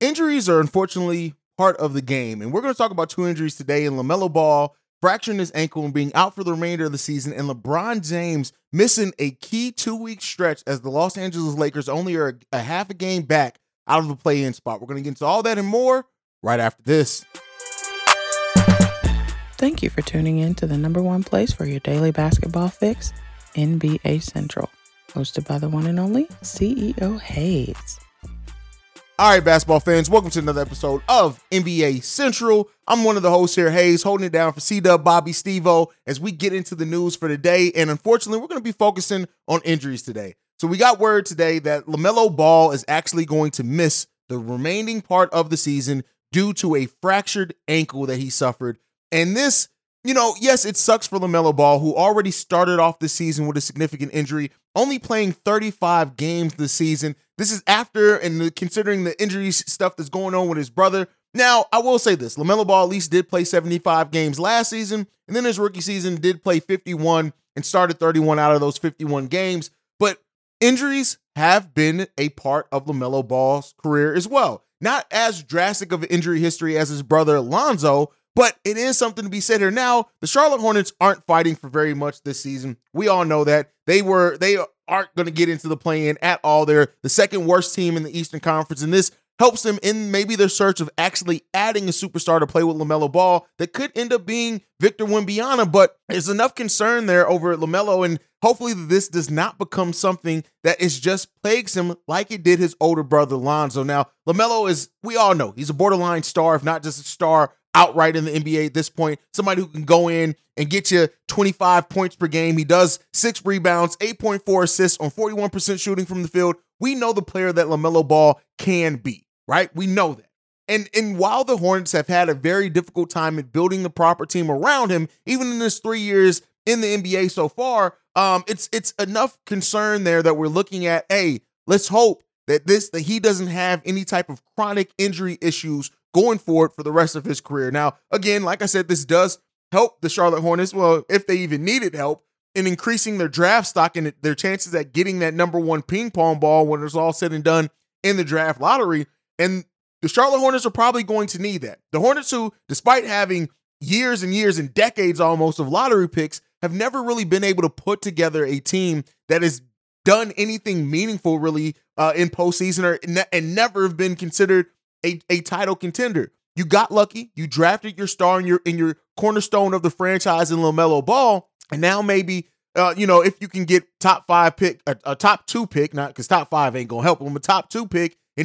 Injuries are unfortunately part of the game, and we're going to talk about two injuries today in LaMelo Ball fracturing his ankle and being out for the remainder of the season, and LeBron James missing a key two-week stretch as the Los Angeles Lakers only are a half a game back out of the play-in spot. We're going to get into all that and more right after this. Thank you for tuning in to the number one place for your daily basketball fix, NBA Central, hosted by the one and only CEO Haize. All right, basketball fans, welcome to another episode of NBA Central. I'm one of the hosts here, Haize, holding it down for C-Dub Bobby Stevo as we get into the news for today. And unfortunately, we're going to be focusing on injuries today. So we got word today that LaMelo Ball is actually going to miss the remaining part of the season due to a fractured ankle that he suffered. And this, you know, yes, it sucks for LaMelo Ball, who already started off the season with a significant injury, only playing 35 games this season. This is after and considering the injury stuff that's going on with his brother. Now, I will say this. LaMelo Ball at least did play 75 games last season, and then his rookie season did play 51 and started 31 out of those 51 games. But injuries have been a part of LaMelo Ball's career as well. Not as drastic of an injury history as his brother Lonzo, but it is something to be said here. Now, the Charlotte Hornets aren't fighting for very much this season. We all know that. They aren't going to get into the play-in at all. They're the second worst team in the Eastern Conference, and this helps them in maybe their search of actually adding a superstar to play with LaMelo Ball that could end up being Victor Wembanyama, but there's enough concern there over LaMelo, and hopefully this does not become something that is just plagues him like it did his older brother Lonzo. Now, LaMelo is, we all know, he's a borderline star, if not just a star outright in the NBA at this point, somebody who can go in and get you 25 points per game. He does 6 rebounds, 8.4 assists on 41% shooting from the field. We know the player that LaMelo Ball can be, right? We know that. And while the Hornets have had a very difficult time in building the proper team around him, even in his 3 years in the NBA so far, it's enough concern there that we're looking at, hey, let's hope that he doesn't have any type of chronic injury issues going forward for the rest of his career. Now, again, like I said, this does help the Charlotte Hornets, well, if they even needed help, in increasing their draft stock and their chances at getting that number one ping pong ball when it's all said and done in the draft lottery. And the Charlotte Hornets are probably going to need that. The Hornets, who, despite having years and years and decades almost of lottery picks, have never really been able to put together a team that has done anything meaningful really in postseason and never have been considered a title contender. You got lucky. You drafted your star and your cornerstone of the franchise in LaMelo Ball, and now maybe if you can get a top 5 pick in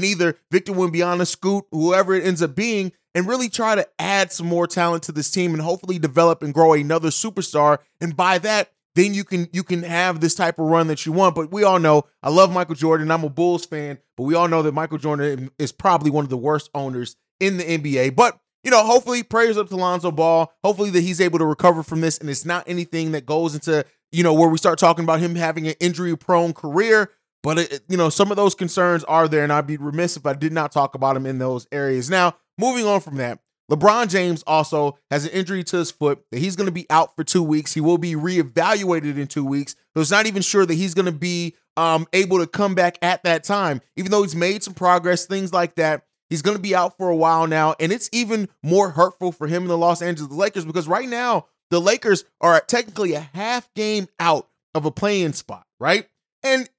either Victor Wembanyama, Scoot, whoever it ends up being, and really try to add some more talent to this team and hopefully develop and grow another superstar. And by that, then you can have this type of run that you want. But we all know, I love Michael Jordan. I'm a Bulls fan, but we all know that Michael Jordan is probably one of the worst owners in the NBA. But, hopefully prayers up to Lonzo Ball. Hopefully that he's able to recover from this and it's not anything that goes into, where we start talking about him having an injury-prone career. But, some of those concerns are there, and I'd be remiss if I did not talk about him in those areas. Now, moving on from that, LeBron James also has an injury to his foot that he's going to be out for 2 weeks. He will be reevaluated in 2 weeks. So it's not even sure that he's going to be able to come back at that time. Even though he's made some progress, things like that, he's going to be out for a while now. And it's even more hurtful for him and the Los Angeles Lakers because right now the Lakers are technically a half game out of a play-in spot, right? And,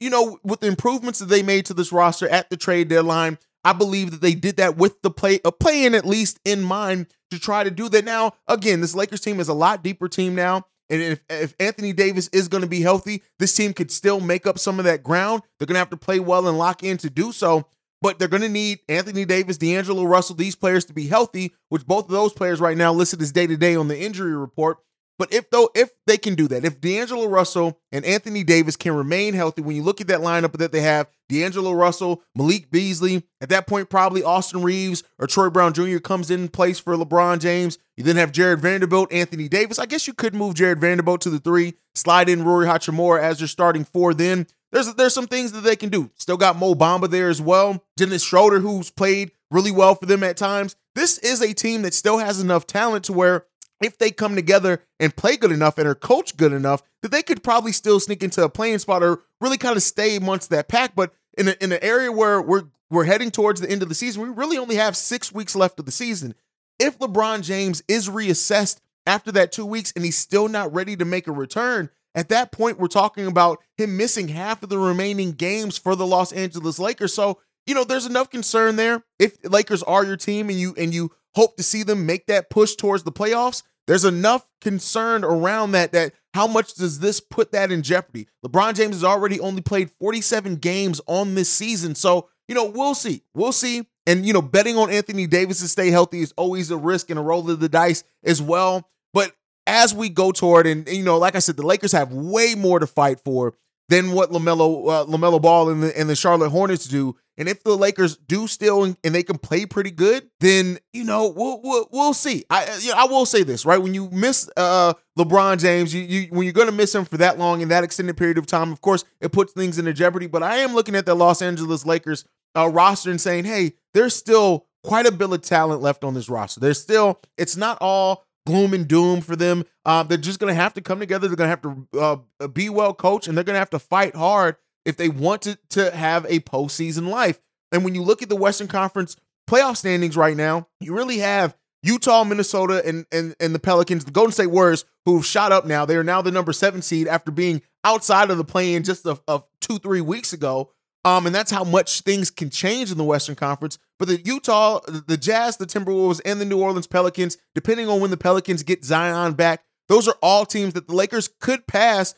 with the improvements that they made to this roster at the trade deadline, I believe that they did that with a play-in at least in mind to try to do that. Now, again, this Lakers team is a lot deeper team now. And if Anthony Davis is going to be healthy, this team could still make up some of that ground. They're going to have to play well and lock in to do so. But they're going to need Anthony Davis, D'Angelo Russell, these players to be healthy, which both of those players right now listed as day-to-day on the injury report. But if they can do that, if D'Angelo Russell and Anthony Davis can remain healthy, when you look at that lineup that they have, D'Angelo Russell, Malik Beasley, at that point probably Austin Reeves or Troy Brown Jr. comes in place for LeBron James. You then have Jared Vanderbilt, Anthony Davis. I guess you could move Jared Vanderbilt to the 3, slide in Rory Hachimura as your starting 4 then. There's some things that they can do. Still got Mo Bamba there as well. Dennis Schroeder, who's played really well for them at times. This is a team that still has enough talent to where if they come together and play good enough and are coached good enough, that they could probably still sneak into a playing spot or really kind of stay amongst that pack. But in an area where we're We're heading towards the end of the season. We really only have 6 weeks left of the season. If LeBron James is reassessed after that 2 weeks and he's still not ready to make a return, at that point, we're talking about him missing half of the remaining games for the Los Angeles Lakers. So, you know, there's enough concern there. If Lakers are your team and you hope to see them make that push towards the playoffs, there's enough concern around that how much does this put that in jeopardy? LeBron James has already only played 47 games on this season. So, you know, we'll see. We'll see. And, you know, betting on Anthony Davis to stay healthy is always a risk and a roll of the dice as well. But as we go toward, and you know, like I said, the Lakers have way more to fight for than what LaMelo Ball and the Charlotte Hornets do. And if the Lakers do still and they can play pretty good, then, you know, we'll see. I will say this, right? When you miss LeBron James, when you're going to miss him for that long and that extended period of time, of course, it puts things into jeopardy. But I am looking at the Los Angeles Lakers roster and saying, hey, there's still quite a bit of talent left on this roster. It's not all gloom and doom for them. They're just going to have to come together. They're going to have to be well coached, and they're going to have to fight hard if they want to have a postseason life. And when you look at the Western Conference playoff standings right now, you really have Utah, Minnesota, and the Pelicans, the Golden State Warriors, who've shot up now. They are now the number 7 seed after being outside of the play-in just of 2-3 weeks ago. And that's how much things can change in the Western Conference. But the Utah, the Jazz, the Timberwolves, and the New Orleans Pelicans, depending on when the Pelicans get Zion back, those are all teams that the Lakers could pass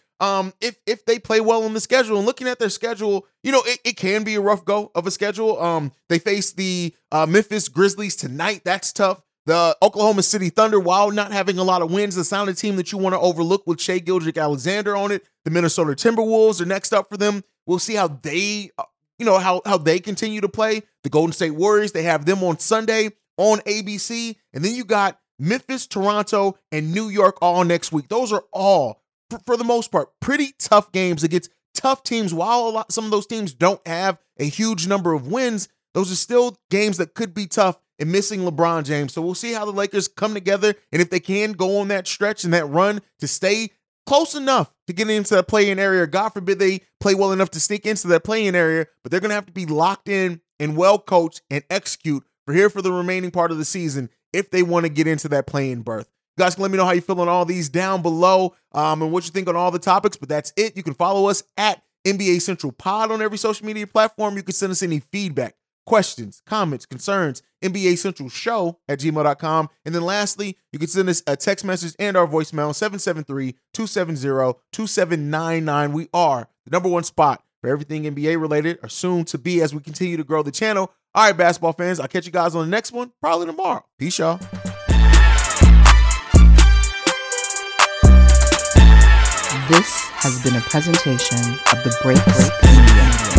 if they play well on the schedule. And looking at their schedule, you know, it can be a rough go of a schedule. They face the Memphis Grizzlies tonight. That's tough. The Oklahoma City Thunder, while not having a lot of wins, the sound of team that you want to overlook with Shai Gilgeous-Alexander on it. The Minnesota Timberwolves are next up for them. We'll see how they, you know, how they continue to play. The Golden State Warriors, they have them on Sunday on ABC. And then you got Memphis, Toronto, and New York all next week. Those are all, for the most part, pretty tough games against tough teams. While some of those teams don't have a huge number of wins, those are still games that could be tough and missing LeBron James. So we'll see how the Lakers come together and if they can go on that stretch and that run to stay close enough to get into that play-in area. God forbid they play well enough to sneak into that play-in area, but they're going to have to be locked in and well-coached and execute for the remaining part of the season if they want to get into that play-in berth. You guys can let me know how you feel on all these down below and what you think on all the topics, but that's it. You can follow us at NBA Central Pod on every social media platform. You can send us any feedback, questions, comments, concerns, NBA Central Show at gmail.com. And then lastly, you can send us a text message and our voicemail, 773-270-2799. We are the number one spot for everything NBA related, or soon to be, as we continue to grow the channel. All right, basketball fans, I'll catch you guys on the next one, probably tomorrow. Peace, y'all. This has been a presentation of the Break Media.